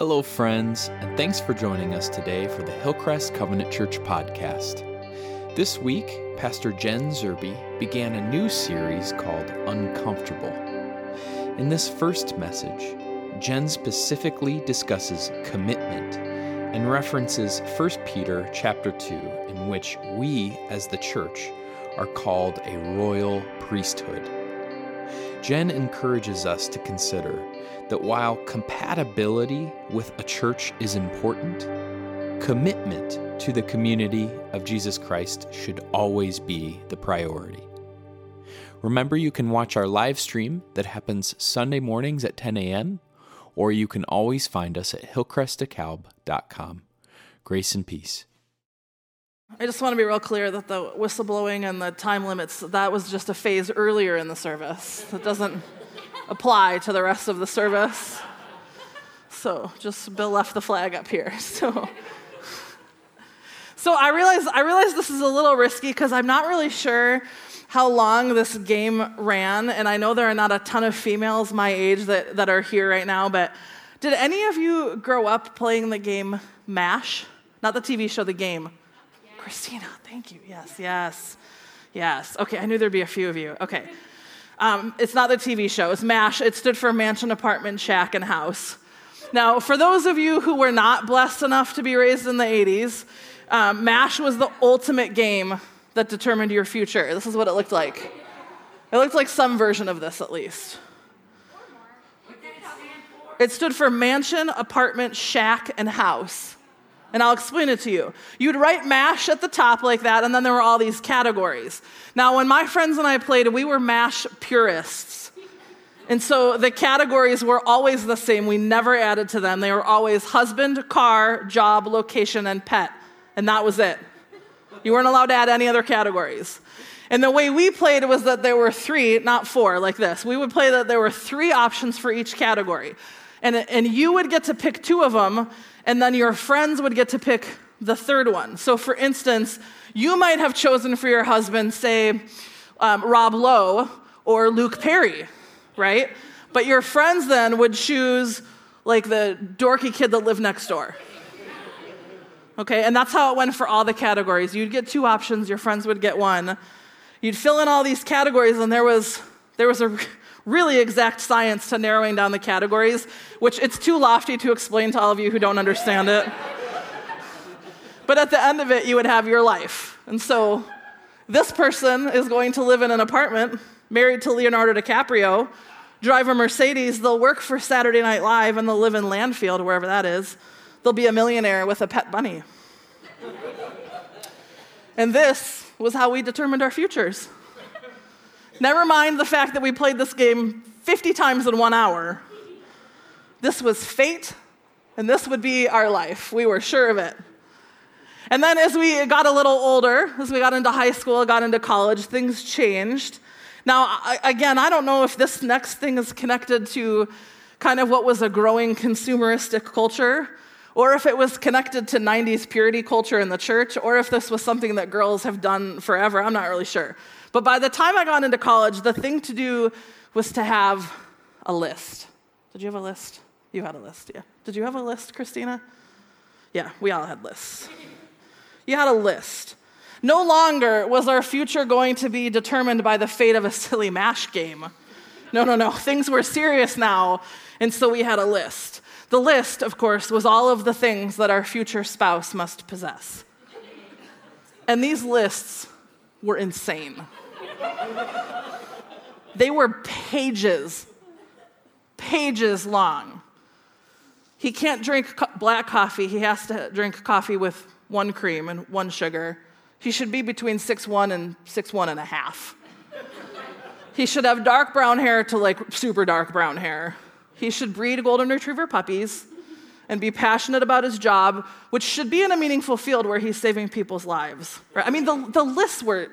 Hello, friends, and thanks for joining us today for the Hillcrest Covenant Church podcast. This week, Pastor Jen Zerbe began a new series called Uncomfortable. In this first message, Jen specifically discusses commitment and references 1 Peter chapter 2, in which we, as the church, are called a royal priesthood. Jen encourages us to consider that while compatibility with a church is important, commitment to the community of Jesus Christ should always be the priority. Remember, you can watch our live stream that happens Sunday mornings at 10 a.m., or you can always find us at hillcrestacalb.com. Grace and peace. I just want to be real clear that the whistleblowing and the time limits, that was just a phase earlier in the service. It doesn't apply to the rest of the service. So just Bill left the flag up here. So I realize this is a little risky because I'm not really sure how long this game ran, and I know there are not a ton of females my age that are here right now, but did any of you grow up playing the game MASH? Not the TV show, the game. Christina, thank you. Yes. Okay, I knew there'd be a few of you. Okay. It's not the TV show. It's MASH. It stood for Mansion, Apartment, Shack, and House. Now, for those of you who were not blessed enough to be raised in the 80s, MASH was the ultimate game that determined your future. This is what it looked like. It looked like some version of this, at least. It stood for Mansion, Apartment, Shack, and House. And I'll explain it to you. You'd write MASH at the top like that, and then there were all these categories. Now, when my friends and I played, we were MASH purists. And so the categories were always the same. We never added to them. They were always husband, car, job, location, and pet. And that was it. You weren't allowed to add any other categories. And the way we played was that there were three, not four, like this. We would play that there were three options for each category. And you would get to pick two of them, and then your friends would get to pick the third one. So for instance, you might have chosen for your husband, say, Rob Lowe or Luke Perry, right? But your friends then would choose like the dorky kid that lived next door. Okay, and that's how it went for all the categories. You'd get two options, your friends would get one. You'd fill in all these categories, and there was a really exact science to narrowing down the categories, which it's too lofty to explain to all of you who don't understand it. But at the end of it, you would have your life. And so this person is going to live in an apartment, married to Leonardo DiCaprio, drive a Mercedes, they'll work for Saturday Night Live, and they'll live in Landfield, wherever that is. They'll be a millionaire with a pet bunny. And this was how we determined our futures. Never mind the fact that we played this game 50 times in 1 hour. This was fate, and this would be our life. We were sure of it. And then as we got a little older, as we got into high school, got into college, things changed. Now, I don't know if this next thing is connected to kind of what was a growing consumeristic culture, or if it was connected to 90s purity culture in the church, or if this was something that girls have done forever. I'm not really sure. But by the time I got into college, the thing to do was to have a list. Did you have a list? You had a list, yeah. Did you have a list, Christina? Yeah, we all had lists. You had a list. No longer was our future going to be determined by the fate of a silly MASH game. No. Things were serious now, and so we had a list. The list, of course, was all of the things that our future spouse must possess. And these lists were insane. They were pages long. He can't drink black coffee. He has to drink coffee with 1 cream and 1 sugar. He should be between 6'1 and 6'1.5. He should have dark brown hair to like super dark brown hair. He should breed golden retriever puppies and be passionate about his job, which should be in a meaningful field where he's saving people's lives. Right? I mean, the lists were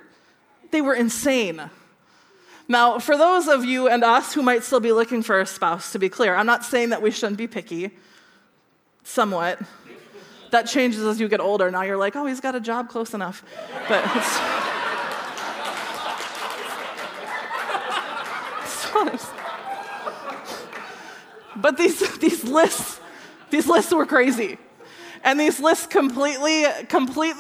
insane. Now, for those of you and us who might still be looking for a spouse, to be clear, I'm not saying that we shouldn't be picky, somewhat. That changes as you get older. Now you're like, oh, he's got a job close enough. But it's but these lists These lists were crazy. And these lists completely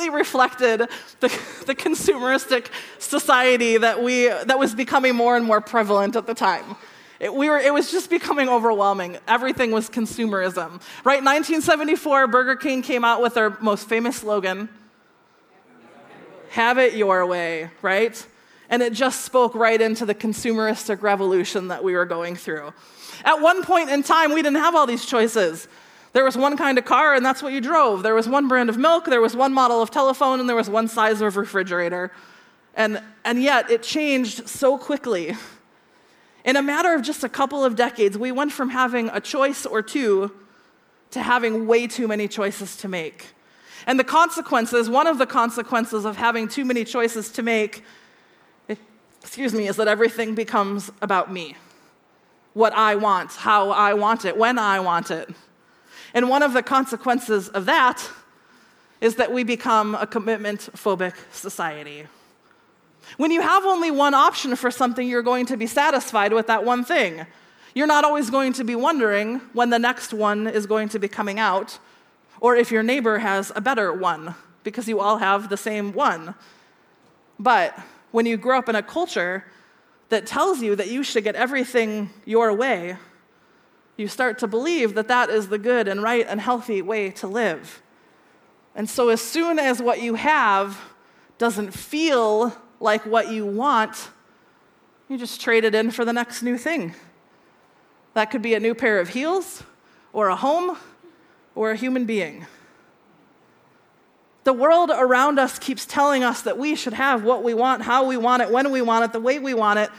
reflected the consumeristic society that was becoming more and more prevalent at the time. It was just becoming overwhelming. Everything was consumerism, right? 1974, Burger King came out with their most famous slogan, "Have it your way," right? And it just spoke right into the consumeristic revolution that we were going through. At one point in time, we didn't have all these choices. There was one kind of car, and that's what you drove. There was one brand of milk, there was one model of telephone, and there was one size of refrigerator. And yet, it changed so quickly. In a matter of just a couple of decades, we went from having a choice or two to having way too many choices to make. And the consequences, one of the consequences of having too many choices to make, is that everything becomes about me. What I want, how I want it, when I want it. And one of the consequences of that is that we become a commitment-phobic society. When you have only one option for something, you're going to be satisfied with that one thing. You're not always going to be wondering when the next one is going to be coming out, or if your neighbor has a better one, because you all have the same one. But when you grow up in a culture that tells you that you should get everything your way, you start to believe that that is the good and right and healthy way to live. And so as soon as what you have doesn't feel like what you want, you just trade it in for the next new thing. That could be a new pair of heels, or a home, or a human being. The world around us keeps telling us that we should have what we want, how we want it, when we want it, the way we want it,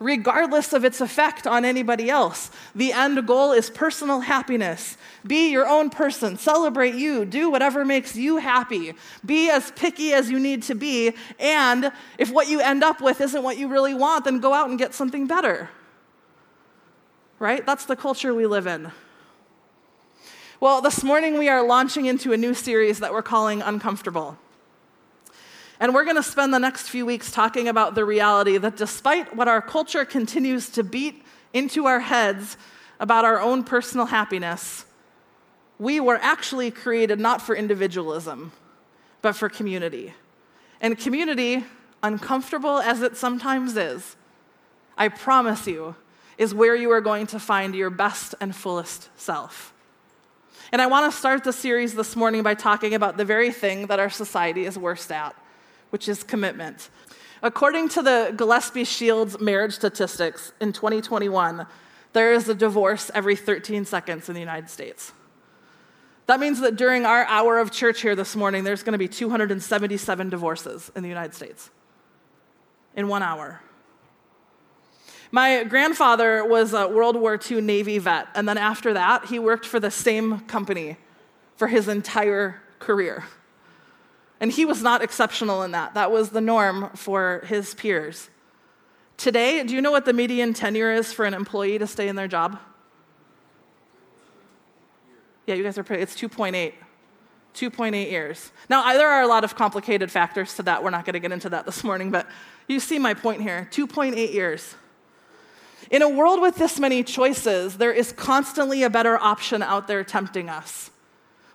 regardless of its effect on anybody else. The end goal is personal happiness. Be your own person. Celebrate you. Do whatever makes you happy. Be as picky as you need to be. And if what you end up with isn't what you really want, then go out and get something better. Right? That's the culture we live in. Well, this morning we are launching into a new series that we're calling Uncomfortable. And we're going to spend the next few weeks talking about the reality that despite what our culture continues to beat into our heads about our own personal happiness, we were actually created not for individualism, but for community. And community, uncomfortable as it sometimes is, I promise you, is where you are going to find your best and fullest self. And I want to start the series this morning by talking about the very thing that our society is worst at, which is commitment. According to the Gillespie Shields marriage statistics in 2021, there is a divorce every 13 seconds in the United States. That means that during our hour of church here this morning, there's going to be 277 divorces in the United States in 1 hour. My grandfather was a World War II Navy vet, and then after that, he worked for the same company for his entire career. And he was not exceptional in that. That was the norm for his peers. Today, do you know what the median tenure is for an employee to stay in their job? Yeah, you guys are pretty, it's 2.8. 2.8 years. Now, there are a lot of complicated factors to that. We're not going to get into that this morning, but you see my point here. 2.8 years. In a world with this many choices, there is constantly a better option out there tempting us.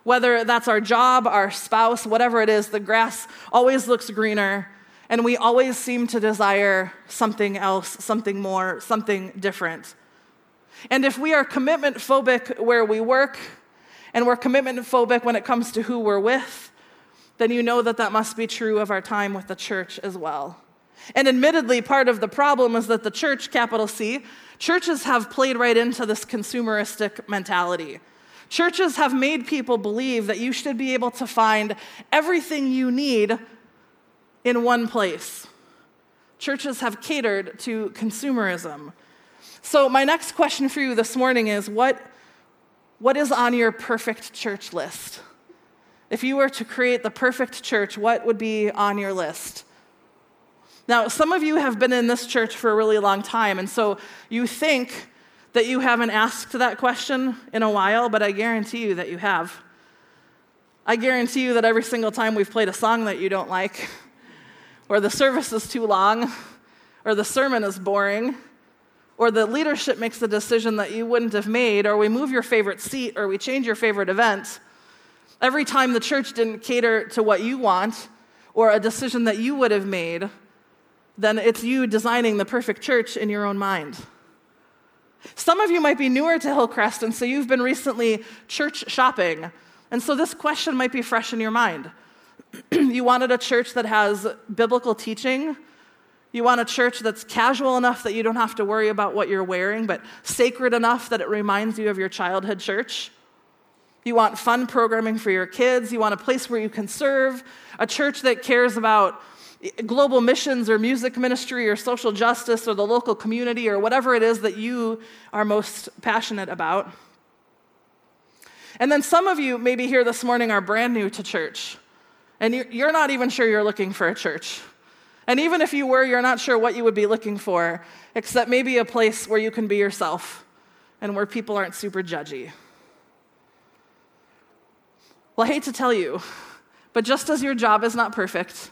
Whether that's our job, our spouse, whatever it is, the grass always looks greener, and we always seem to desire something else, something more, something different. And if we are commitment phobic where we work, and we're commitment phobic when it comes to who we're with, then you know that that must be true of our time with the church as well. And admittedly, part of the problem is that the church, capital C, churches have played right into this consumeristic mentality. Churches have made people believe that you should be able to find everything you need in one place. Churches have catered to consumerism. So my next question for you this morning is, what is on your perfect church list? If you were to create the perfect church, what would be on your list? Now, some of you have been in this church for a really long time, and so you think that you haven't asked that question in a while, but I guarantee you that you have. I guarantee you that every single time we've played a song that you don't like, or the service is too long, or the sermon is boring, or the leadership makes the decision that you wouldn't have made, or we move your favorite seat, or we change your favorite event, every time the church didn't cater to what you want or a decision that you would have made, then it's you designing the perfect church in your own mind. Some of you might be newer to Hillcrest, and so you've been recently church shopping. And so this question might be fresh in your mind. You wanted a church that has biblical teaching. You want a church that's casual enough that you don't have to worry about what you're wearing, but sacred enough that it reminds you of your childhood church. You want fun programming for your kids. You want a place where you can serve, a church that cares about global missions or music ministry or social justice or the local community or whatever it is that you are most passionate about. And then some of you maybe here this morning are brand new to church, and you're not even sure you're looking for a church. And even if you were, you're not sure what you would be looking for, except maybe a place where you can be yourself and where people aren't super judgy. Well, I hate to tell you, but just as your job is not perfect,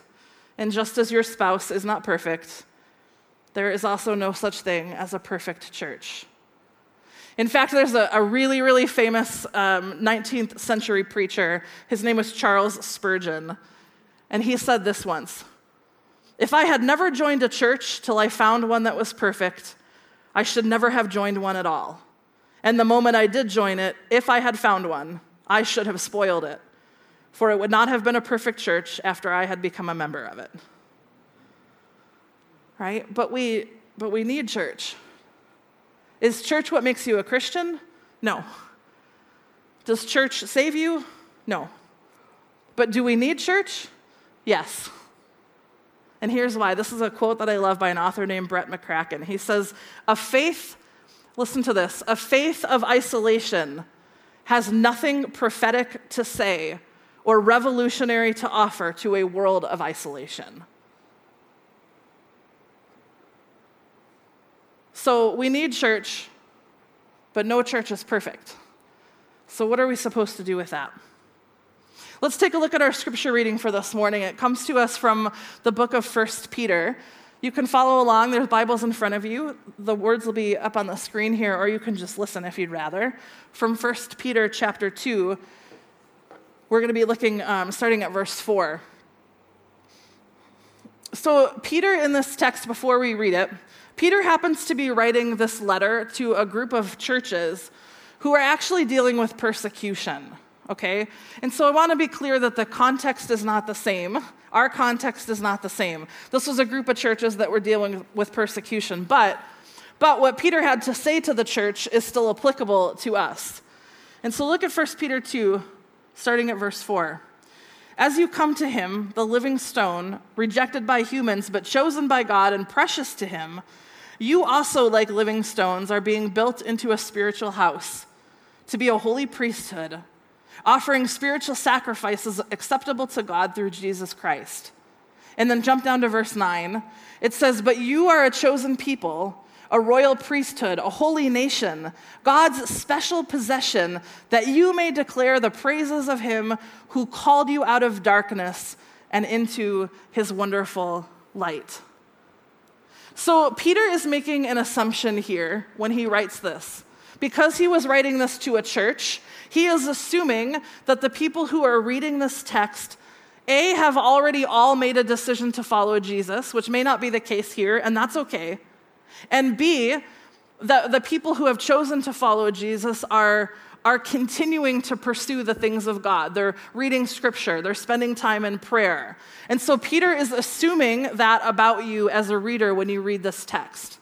and just as your spouse is not perfect, there is also no such thing as a perfect church. In fact, there's a really, really famous 19th century preacher. His name was Charles Spurgeon. And he said this once: "If I had never joined a church till I found one that was perfect, I should never have joined one at all. And the moment I did join it, if I had found one, I should have spoiled it. For it would not have been a perfect church after I had become a member of it." Right? But we need church. Is church what makes you a Christian? No. Does church save you? No. But do we need church? Yes. And here's why. This is a quote that I love by an author named Brett McCracken. He says, "A faith," listen to this, "a faith of isolation has nothing prophetic to say or revolutionary to offer to a world of isolation." So we need church, but no church is perfect. So what are we supposed to do with that? Let's take a look at our scripture reading for this morning. It comes to us from the book of 1 Peter. You can follow along. There's Bibles in front of you. The words will be up on the screen here, or you can just listen if you'd rather. From 1 Peter chapter 2, we're going to be looking, starting at verse 4. So Peter, in this text, before we read it, Peter happens to be writing this letter to a group of churches who are actually dealing with persecution, okay? And so I want to be clear that the context is not the same. Our context is not the same. This was a group of churches that were dealing with persecution, but what Peter had to say to the church is still applicable to us. And so look at 1 Peter 2, starting at verse 4. "As you come to him, the living stone, rejected by humans but chosen by God and precious to him, you also, like living stones, are being built into a spiritual house to be a holy priesthood, offering spiritual sacrifices acceptable to God through Jesus Christ." And then jump down to verse 9. It says, "But you are a chosen people, a royal priesthood, a holy nation, God's special possession, that you may declare the praises of him who called you out of darkness and into his wonderful light." So Peter is making an assumption here when he writes this. Because he was writing this to a church, he is assuming that the people who are reading this text, A, have already all made a decision to follow Jesus, which may not be the case here, and that's okay. And B, the people who have chosen to follow Jesus are continuing to pursue the things of God. They're reading scripture. They're spending time in prayer. And so Peter is assuming that about you as a reader when you read this text.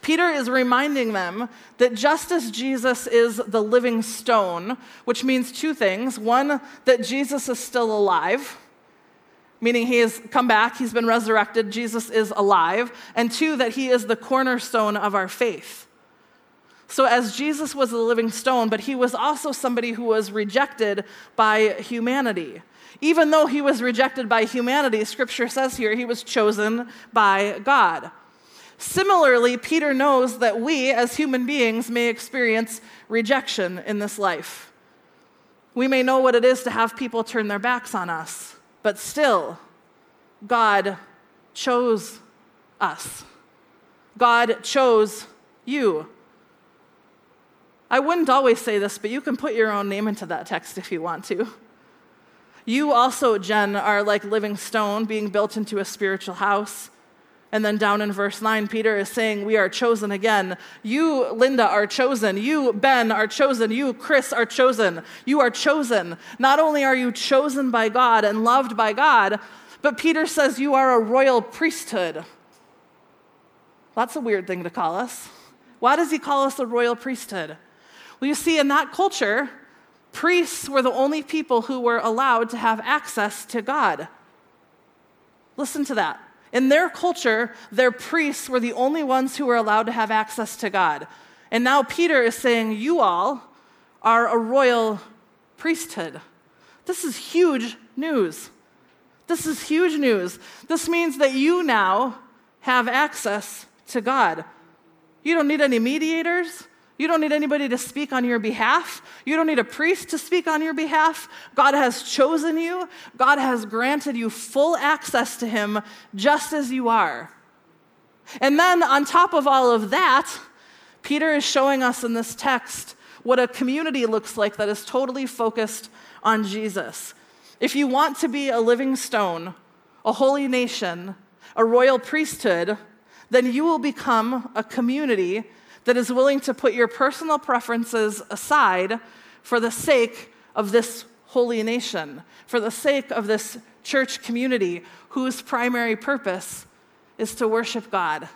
Peter is reminding them that just as Jesus is the living stone, which means two things. One, that Jesus is still alive, meaning he has come back, he's been resurrected, Jesus is alive, and two, that he is the cornerstone of our faith. So as Jesus was the living stone, but he was also somebody who was rejected by humanity. Even though he was rejected by humanity, scripture says here, he was chosen by God. Similarly, Peter knows that we as human beings may experience rejection in this life. We may know what it is to have people turn their backs on us. But still, God chose us. God chose You. I wouldn't always say this, but you can put your own name into that text if you want to. You also, Jen, are like living stone being built into a spiritual house. And then down in verse 9, Peter is saying, we are chosen again. You, Linda, are chosen. You, Ben, are chosen. You, Chris, are chosen. You are chosen. Not only are you chosen by God and loved by God, but Peter says you are a royal priesthood. That's a weird thing to call us. Why does he call us a royal priesthood? Well, you see, in that culture, priests were the only people who were allowed to have access to God. Listen to that. In their culture, their priests were the only ones who were allowed to have access to God. And now Peter is saying, you all are a royal priesthood. This is huge news. This is huge news. This means that you now have access to God. You don't need any mediators. You don't need anybody to speak on your behalf. You don't need a priest to speak on your behalf. God has chosen you. God has granted you full access to him just as you are. And then on top of all of that, Peter is showing us in this text what a community looks like that is totally focused on Jesus. If you want to be a living stone, a holy nation, a royal priesthood, then you will become a community that is willing to put your personal preferences aside for the sake of this holy nation, for the sake of this church community whose primary purpose is to worship God,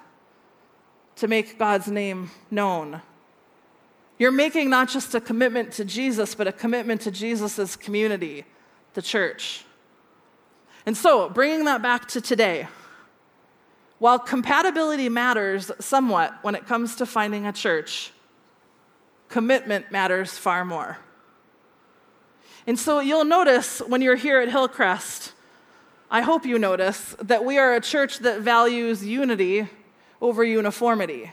to make God's name known. You're making not just a commitment to Jesus, but a commitment to Jesus' community, the church. And so, bringing that back to today, while compatibility matters somewhat when it comes to finding a church, commitment matters far more. And so you'll notice when you're here at Hillcrest, I hope you notice, that we are a church that values unity over uniformity.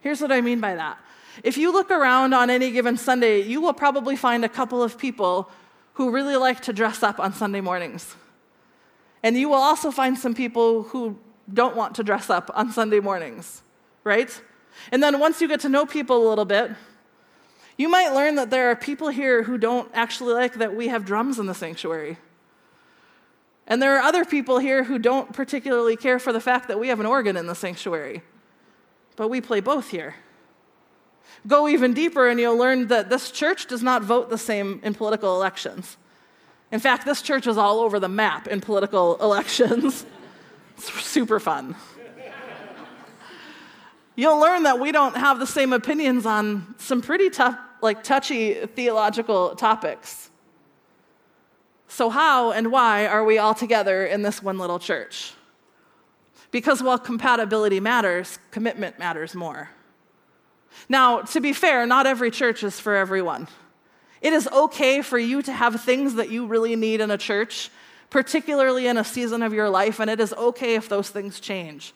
Here's what I mean by that. If you look around on any given Sunday, you will probably find a couple of people who really like to dress up on Sunday mornings. And you will also find some people who don't want to dress up on Sunday mornings, right? And then once you get to know people a little bit, you might learn that there are people here who don't actually like that we have drums in the sanctuary. And there are other people here who don't particularly care for the fact that we have an organ in the sanctuary. But we play both here. Go even deeper and you'll learn that this church does not vote the same in political elections. In fact, this church is all over the map in political elections. It's super fun. You'll learn that we don't have the same opinions on some pretty tough, touchy theological topics. So how and why are we all together in this one little church? Because while compatibility matters, commitment matters more. Now, to be fair, not every church is for everyone. It is okay for you to have things that you really need in a church, particularly in a season of your life, and it is okay if those things change.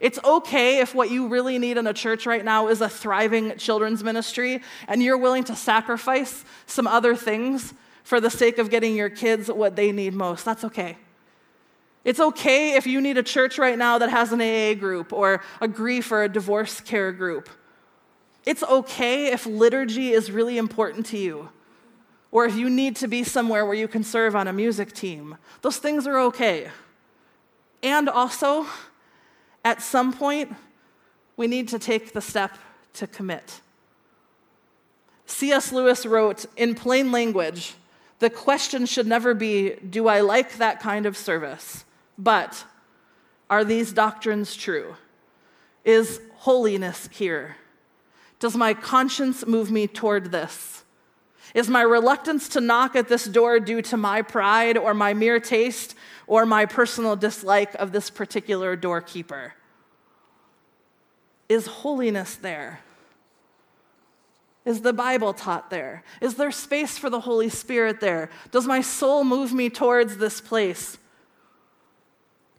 It's okay if what you really need in a church right now is a thriving children's ministry, and you're willing to sacrifice some other things for the sake of getting your kids what they need most. That's okay. It's okay if you need a church right now that has an AA group or a grief or a divorce care group. It's okay if liturgy is really important to you, or if you need to be somewhere where you can serve on a music team. Those things are okay. And also, at some point, we need to take the step to commit. C.S. Lewis wrote, in plain language, the question should never be, do I like that kind of service? But, are these doctrines true? Is holiness here? Does my conscience move me toward this? Is my reluctance to knock at this door due to my pride or my mere taste or my personal dislike of this particular doorkeeper? Is holiness there? Is the Bible taught there? Is there space for the Holy Spirit there? Does my soul move me towards this place?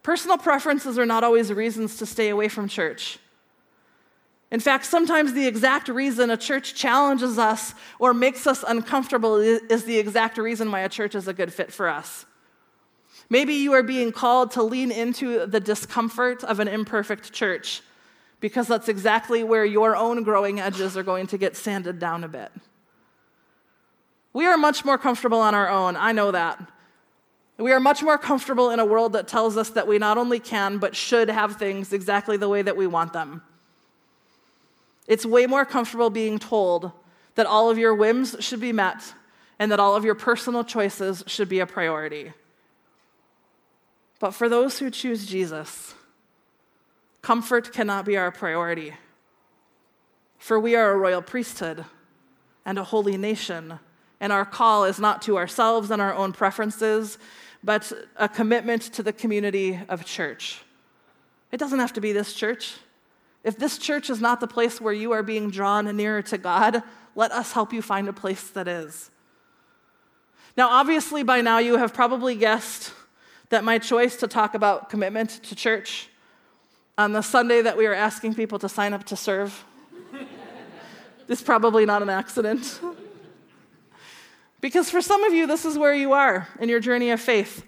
Personal preferences are not always reasons to stay away from church. In fact, sometimes the exact reason a church challenges us or makes us uncomfortable is the exact reason why a church is a good fit for us. Maybe you are being called to lean into the discomfort of an imperfect church because that's exactly where your own growing edges are going to get sanded down a bit. We are much more comfortable on our own. I know that. We are much more comfortable in a world that tells us that we not only can, but should have things exactly the way that we want them. It's way more comfortable being told that all of your whims should be met and that all of your personal choices should be a priority. But for those who choose Jesus, comfort cannot be our priority. For we are a royal priesthood and a holy nation, and our call is not to ourselves and our own preferences, but a commitment to the community of church. It doesn't have to be this church. If this church is not the place where you are being drawn nearer to God, let us help you find a place that is. Now, obviously, by now you have probably guessed that my choice to talk about commitment to church on the Sunday that we are asking people to sign up to serve is probably not an accident. Because for some of you, this is where you are in your journey of faith.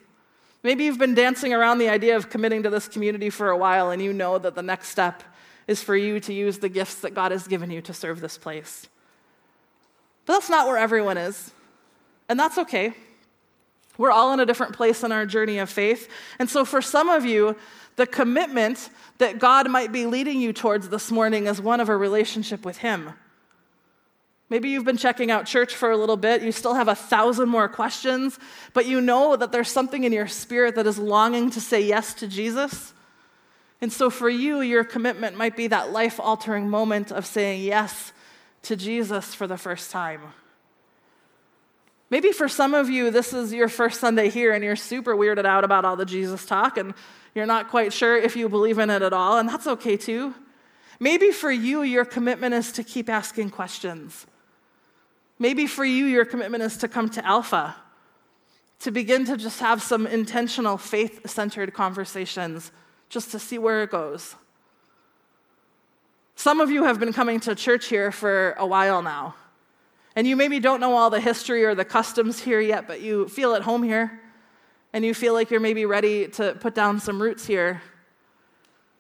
Maybe you've been dancing around the idea of committing to this community for a while, and you know that the next step is for you to use the gifts that God has given you to serve this place. But that's not where everyone is, and that's okay. We're all in a different place in our journey of faith. And so for some of you, the commitment that God might be leading you towards this morning is one of a relationship with Him. Maybe you've been checking out church for a little bit. You still have 1,000 more questions, but you know that there's something in your spirit that is longing to say yes to Jesus. And so for you, your commitment might be that life-altering moment of saying yes to Jesus for the first time. Maybe for some of you, this is your first Sunday here and you're super weirded out about all the Jesus talk and you're not quite sure if you believe in it at all, and that's okay too. Maybe for you, your commitment is to keep asking questions. Maybe for you, your commitment is to come to Alpha, to begin to just have some intentional faith-centered conversations just to see where it goes. Some of you have been coming to church here for a while now. And you maybe don't know all the history or the customs here yet, but you feel at home here, and you feel like you're maybe ready to put down some roots here.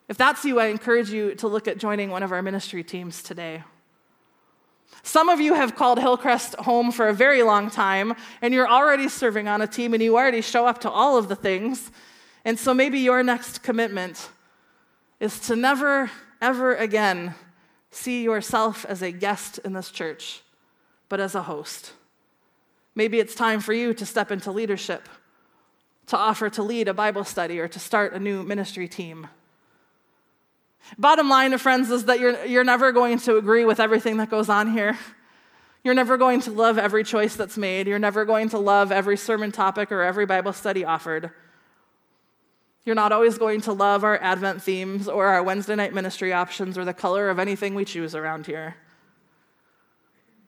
If that's you, I encourage you to look at joining one of our ministry teams today. Some of you have called Hillcrest home for a very long time, and you're already serving on a team, and you already show up to all of the things, and so maybe your next commitment is to never, ever again see yourself as a guest in this church, but as a host. Maybe it's time for you to step into leadership, to offer to lead a Bible study, or to start a new ministry team. Bottom line, friends, is that you're never going to agree with everything that goes on here. You're never going to love every choice that's made. You're never going to love every sermon topic or every Bible study offered. You're not always going to love our Advent themes or our Wednesday night ministry options or the color of anything we choose around here.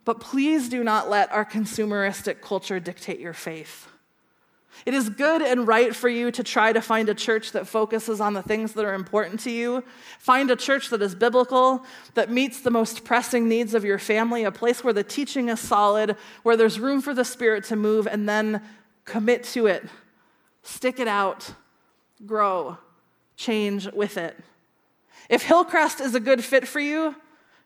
But please do not let our consumeristic culture dictate your faith. It is good and right for you to try to find a church that focuses on the things that are important to you. Find a church that is biblical, that meets the most pressing needs of your family, a place where the teaching is solid, where there's room for the Spirit to move, and then commit to it. Stick it out. Grow. Change with it. If Hillcrest is a good fit for you,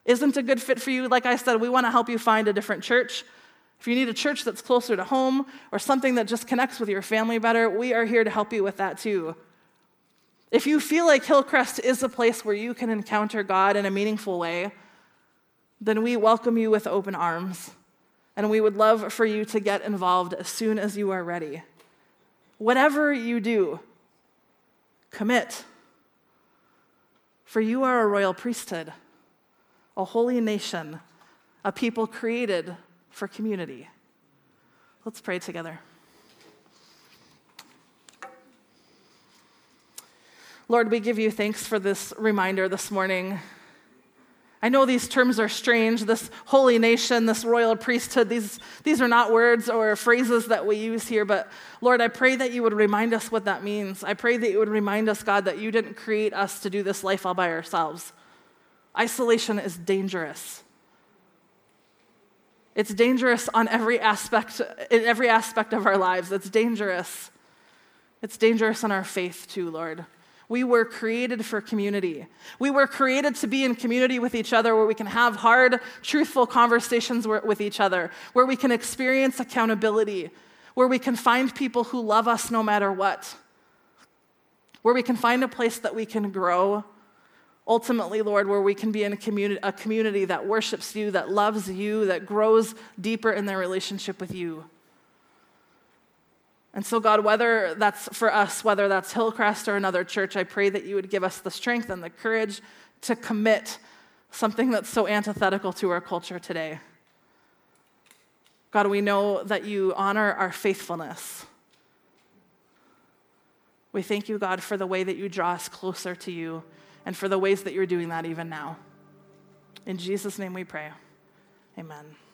isn't a good fit for you, like I said, we want to help you find a different church. If you need a church that's closer to home or something that just connects with your family better, we are here to help you with that too. If you feel like Hillcrest is a place where you can encounter God in a meaningful way, then we welcome you with open arms, and we would love for you to get involved as soon as you are ready. Whatever you do, commit, for you are a royal priesthood, a holy nation, a people created for community. Let's pray together. Lord, we give you thanks for this reminder this morning. I know these terms are strange, this holy nation, this royal priesthood, these are not words or phrases that we use here, but Lord, I pray that you would remind us what that means. I pray that you would remind us, God, that you didn't create us to do this life all by ourselves. Isolation is dangerous. It's dangerous on every aspect, in every aspect of our lives. It's dangerous. It's dangerous in our faith too, Lord. We were created for community. We were created to be in community with each other where we can have hard, truthful conversations with each other, where we can experience accountability, where we can find people who love us no matter what, where we can find a place that we can grow. Ultimately, Lord, where we can be in a community that worships you, that loves you, that grows deeper in their relationship with you. And so, God, whether that's for us, whether that's Hillcrest or another church, I pray that you would give us the strength and the courage to commit something that's so antithetical to our culture today. God, we know that you honor our faithfulness. We thank you, God, for the way that you draw us closer to you and for the ways that you're doing that even now. In Jesus' name we pray. Amen.